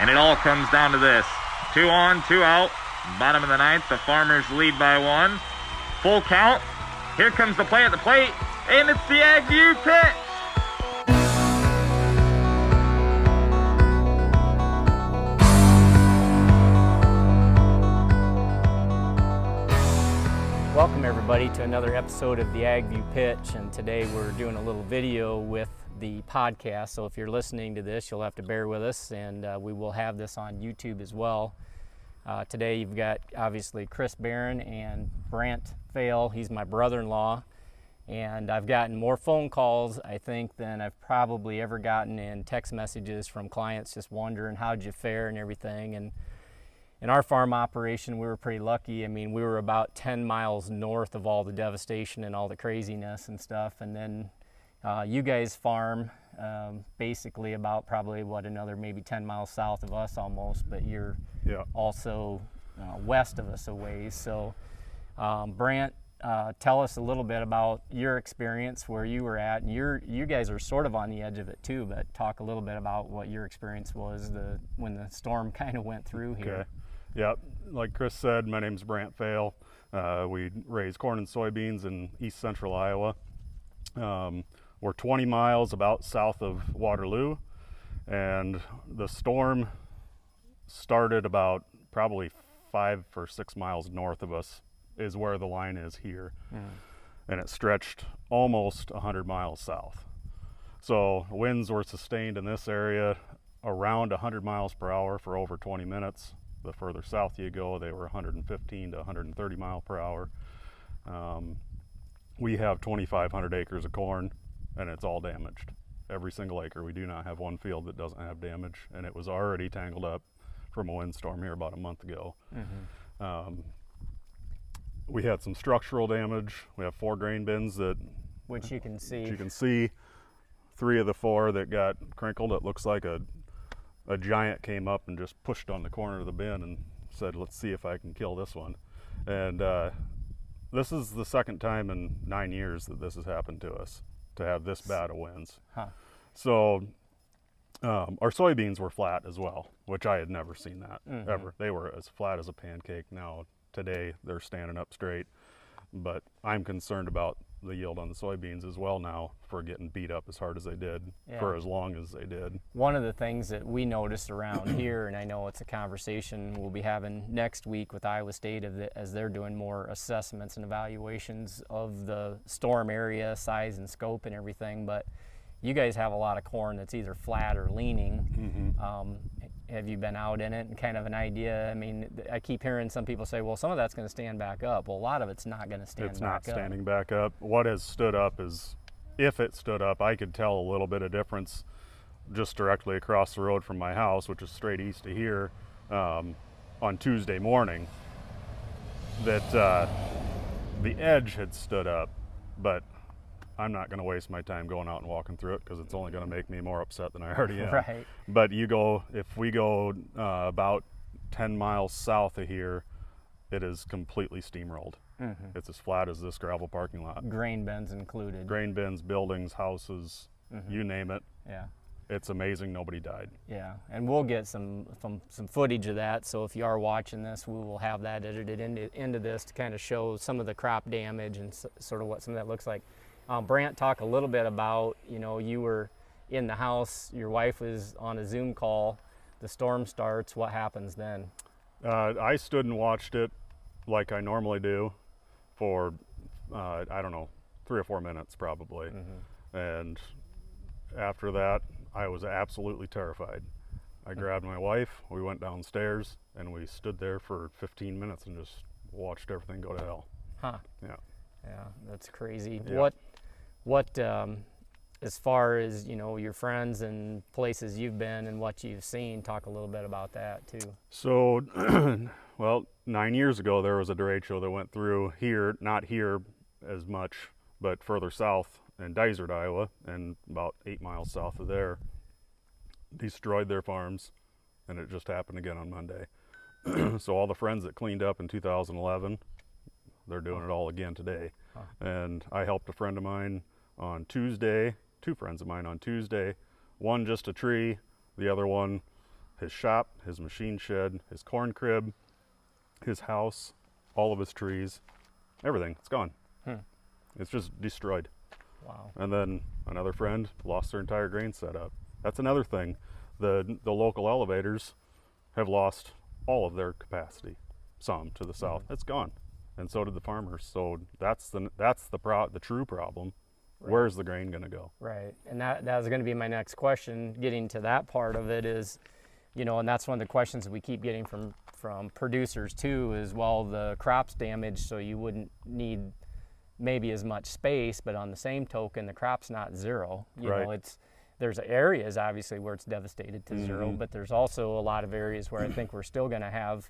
And it all comes down to this. 2 on, 2 out. Bottom of the ninth, the Farmers lead by 1. Full count. Here comes the play at the plate, and it's the Ag View pitch. Welcome everybody to another episode of the Ag View Pitch, and today we're doing a little video with the podcast. So if you're listening to this, you'll have to bear with us, and we will have this on YouTube as well. Today you've got obviously Chris Barron and Brant Fehl. He's my brother-in-law, and I've gotten more phone calls, I think, than I've probably ever gotten in text messages from clients just wondering how'd you fare and everything. And in our farm operation, we were pretty lucky. I mean, we were about 10 miles north of all the devastation and all the craziness and stuff. And then you guys farm basically about probably, what, another maybe 10 miles south of us almost, but you're also west of us a ways. So Brant, tell us a little bit about your experience, where you were at, and you guys are sort of on the edge of it too, but talk a little bit about what your experience was when the storm kind of went through here. Okay. Yeah, like Chris said, my name's Brant Fehl. We raise corn and soybeans in east central Iowa. We're 20 miles about south of Waterloo, and the storm started about probably 5 or 6 miles north of us is where the line is here. Mm. And it stretched almost 100 miles south. So winds were sustained in this area around 100 miles per hour for over 20 minutes. The further south you go, they were 115 to 130 mile per hour. We have 2,500 acres of corn, and it's all damaged. Every single acre. We do not have one field that doesn't have damage, and it was already tangled up from a windstorm here about a month ago. Mm-hmm. We had some structural damage. We have 4 grain bins which you can see. You can see 3 of the 4 that got crinkled. It looks like a giant came up and just pushed on the corner of the bin and said, let's see if I can kill this one. And this is the second time in 9 years that this has happened to us, to have this bad of winds. Huh. So our soybeans were flat as well, which I had never seen that, mm-hmm. ever. They were as flat as a pancake. Now today they're standing up straight, but I'm concerned about the yield on the soybeans as well now for getting beat up as hard as they did, yeah. for as long as they did. One of the things that we noticed around here, and I know it's a conversation we'll be having next week with Iowa State as they're doing more assessments and evaluations of the storm area, size and scope and everything, but you guys have a lot of corn that's either flat or leaning. Mm-hmm. Have you been out in it and kind of an idea? I mean, I keep hearing some people say, well, some of that's going to stand back up. Well, a lot of it's not going to stand back up. It's not standing back up. What has stood up is, if it stood up, I could tell a little bit of difference just directly across the road from my house, which is straight east of here, on Tuesday morning, that the edge had stood up, but I'm not going to waste my time going out and walking through it because it's only going to make me more upset than I already am. Right. But if we go about 10 miles south of here, it is completely steamrolled. Mm-hmm. It's as flat as this gravel parking lot. Grain bins included. Grain bins, buildings, houses, mm-hmm. you name it. Yeah. It's amazing nobody died. Yeah, and we'll get some footage of that. So if you are watching this, we will have that edited into this to kind of show some of the crop damage and sort of what some of that looks like. Brant, talk a little bit about, you were in the house, your wife was on a Zoom call, the storm starts, what happens then? I stood and watched it like I normally do for, I don't know, 3 or 4 minutes probably. Mm-hmm. And after that, I was absolutely terrified. I grabbed my wife, we went downstairs, and we stood there for 15 minutes and just watched everything go to hell. Huh. Yeah. Yeah, that's crazy. Yeah. What, as far as, your friends and places you've been and what you've seen, talk a little bit about that too. So, well, 9 years ago, there was a derecho that went through here, not here as much, but further south in Dysart, Iowa, and about 8 miles south of there, destroyed their farms, and it just happened again on Monday. So all the friends that cleaned up in 2011, they're doing it all again today. Huh. And I helped a friend of mine on Tuesday, 2 friends of mine on Tuesday, one just a tree, the other one his shop, his machine shed, his corn crib, his house, all of his trees, everything. It's gone. It's just destroyed. Wow. And then another friend lost their entire grain setup. That's another thing. The local elevators have lost all of their capacity, some to the south. It's gone. And so did the farmers. So that's the true problem. Right. Where's the grain going to go? Right. And that was going to be my next question. Getting to that part of it is, you know, and that's one of the questions that we keep getting from producers too, is, well, the crop's damaged, so you wouldn't need maybe as much space, but on the same token, the crop's not zero. You know, there's areas obviously where it's devastated to zero, but there's also a lot of areas where I think we're still going to have,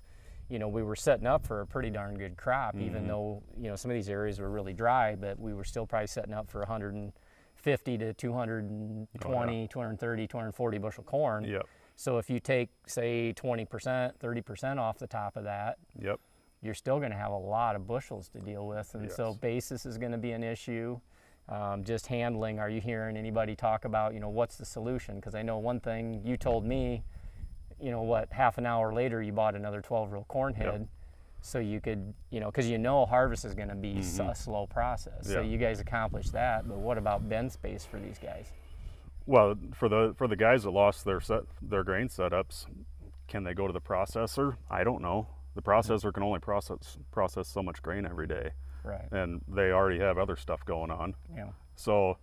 you know, we were setting up for a pretty darn good crop, even though, you know, some of these areas were really dry, but we were still probably setting up for 150 to 220, 230, 240 bushel corn. Yep. So if you take, say, 20%, 30% off the top of that, you're still going to have a lot of bushels to deal with. And so basis is going to be an issue. Just handling, are you hearing anybody talk about, you know, what's the solution? Because I know one thing you told me, you know, what, half an hour later you bought another 12-row corn head. So you could, you know, because you know harvest is going to be a slow process. So you guys accomplished that, but what about bin space for these guys? Well, for the guys that lost their grain setups, can they go to the processor? I don't know. The processor can only process so much grain every day, and they already have other stuff going on. So,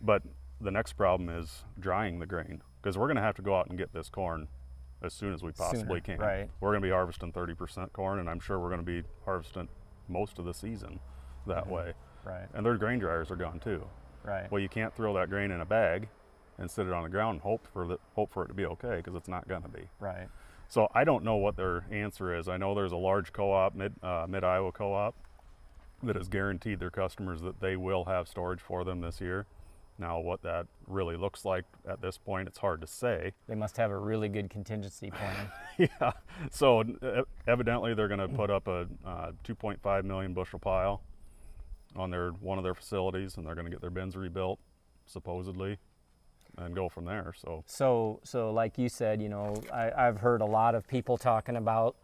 but the next problem is drying the grain, because we're going to have to go out and get this corn as soon as we possibly can. We're going to be harvesting 30% corn, and I'm sure we're going to be harvesting most of the season that way. And their grain dryers are gone too. Well, you can't throw that grain in a bag and sit it on the ground and hope for it to be okay, because it's not going to be. So I don't know what their answer is. I know there's a large co-op, Mid-Iowa co-op, that has guaranteed their customers that they will have storage for them this year. Now, what that really looks like at this point, it's hard to say. They must have a really good contingency plan. So evidently they're going to put up a 2.5 million bushel pile on one of their facilities, and they're going to get their bins rebuilt, supposedly, and go from there. So like you said, you know, I've heard a lot of people talking about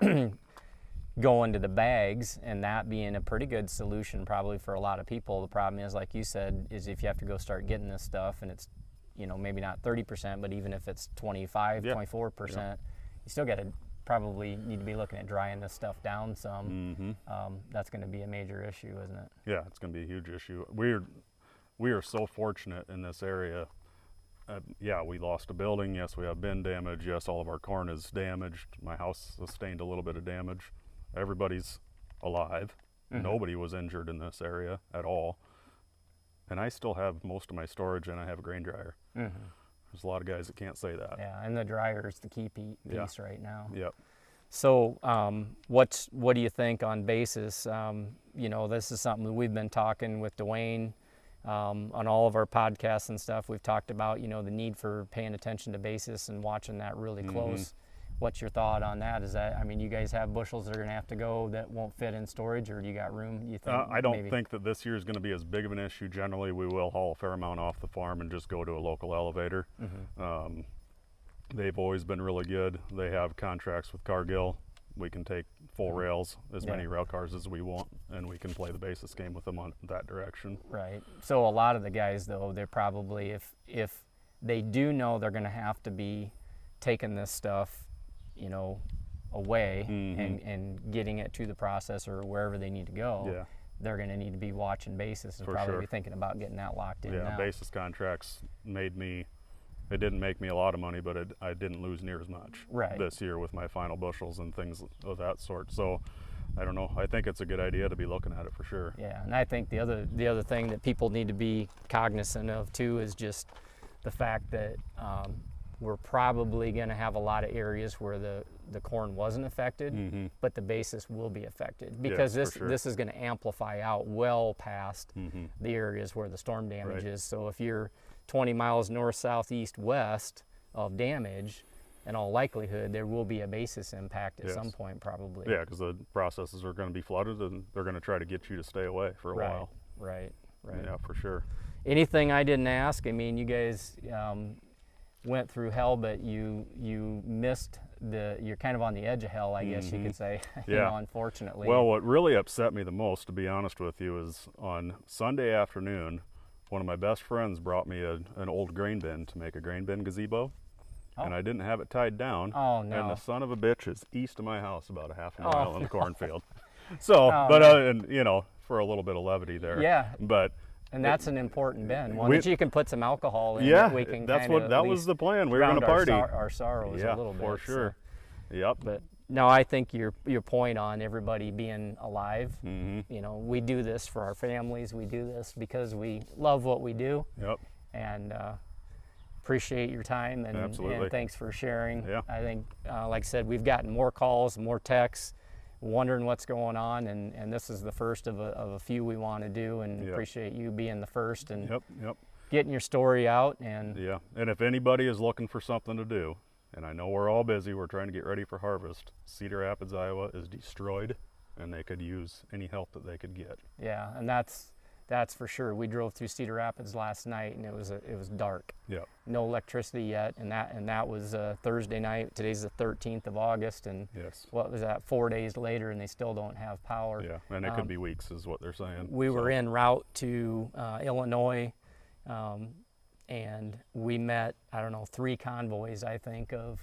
going to the bags, and that being a pretty good solution probably for a lot of people. The problem is, like you said, is if you have to go start getting this stuff, and it's, you know, maybe not 30%, but even if it's 25, 24%, you still got to probably need to be looking at drying this stuff down some. That's going to be a major issue, isn't it? Yeah, it's going to be a huge issue. We are so fortunate in this area. Yeah, we lost a building. Yes, we have bin damage. Yes, all of our corn is damaged. My house sustained a little bit of damage. Everybody's alive. Nobody was injured in this area at all. And I still have most of my storage, and I have a grain dryer. There's a lot of guys that can't say that. Yeah, and the dryer is the key piece right now. So what do you think on basis? You know, this is something that we've been talking with Dwayne. On all of our podcasts and stuff, we've talked about, you know, the need for paying attention to basis and watching that really close. What's your thought on that? Is that, I mean, you guys have bushels that are going to have to go that won't fit in storage, or do you got room, you think? I don't think that this year is going to be as big of an issue. Generally, we will haul a fair amount off the farm and just go to a local elevator. They've always been really good. They have contracts with Cargill. We can take full rails, as many rail cars as we want, and we can play the basis game with them on that direction. So a lot of the guys, though, they're probably, if they do know they're going to have to be taking this stuff, you know, away and getting it to the processor or wherever they need to go, they're going to need to be watching basis and probably be thinking about getting that locked in. Yeah, basis contracts made me. It didn't make me a lot of money, but I didn't lose near as much this year with my final bushels and things of that sort. So I don't know. I think it's a good idea to be looking at it for sure. Yeah, and I think the other thing that people need to be cognizant of too is just the fact that we're probably going to have a lot of areas where the corn wasn't affected, but the basis will be affected, because this is going to amplify out well past the areas where the storm damage is. So if you're 20 miles north, south, east, west of damage, in all likelihood, there will be a basis impact at some point, probably. Yeah, because the processes are going to be flooded, and they're going to try to get you to stay away for a while. Right. Yeah, for sure. Anything I didn't ask? I mean, you guys, went through hell, but you missed the, you're kind of on the edge of hell, I guess you could say, you know, unfortunately. Well, what really upset me the most, to be honest with you, is on Sunday afternoon, one of my best friends brought me an old grain bin to make a grain bin gazebo. Oh. And I didn't have it tied down. Oh, no. And the son of a bitch is east of my house about a half a mile in the cornfield. So, and you know, for a little bit of levity there. Yeah. But... And that's an important bin, one that you can put some alcohol in. Yeah, we can that was the plan. We were going to party. Our sorrows a little bit. Yeah, for sure. So. Yep. But no, I think your point on everybody being alive, you know, we do this for our families. We do this because we love what we do. Yep. And appreciate your time. And, absolutely. And thanks for sharing. Yeah. I think, like I said, we've gotten more calls, more texts, wondering what's going on, and this is the first of a few we want to do, and appreciate you being the first and getting your story out. And and if anybody is looking for something to do, and I know we're all busy, we're trying to get ready for harvest, Cedar Rapids, Iowa is destroyed, and they could use any help that they could get. Yeah, and that's for sure. We drove through Cedar Rapids last night, and it was dark. Yeah. No electricity yet, and that was Thursday night. Today's the 13th of August, and what was that? 4 days later, and they still don't have power. Yeah, and it could be weeks, is what they're saying. We were en route to Illinois, and we met, I don't know, 3 convoys, I think, of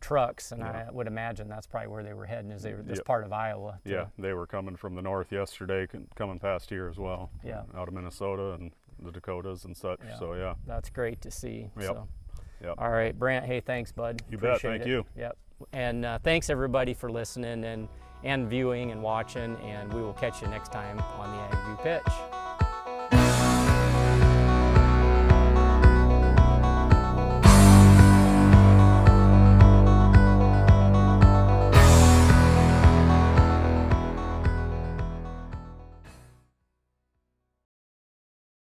trucks, and I would imagine that's probably where they were heading, is they were this part of Iowa. Yeah, they were coming from the north yesterday, coming past here as well. Yeah. Out of Minnesota and the Dakotas and such, so yeah. That's great to see. Yep. So. Yep. All right, Brant, hey, thanks, bud. You Appreciate bet, thank it. You. Yep, and thanks everybody for listening and viewing and watching, and we will catch you next time on the Ag View Pitch.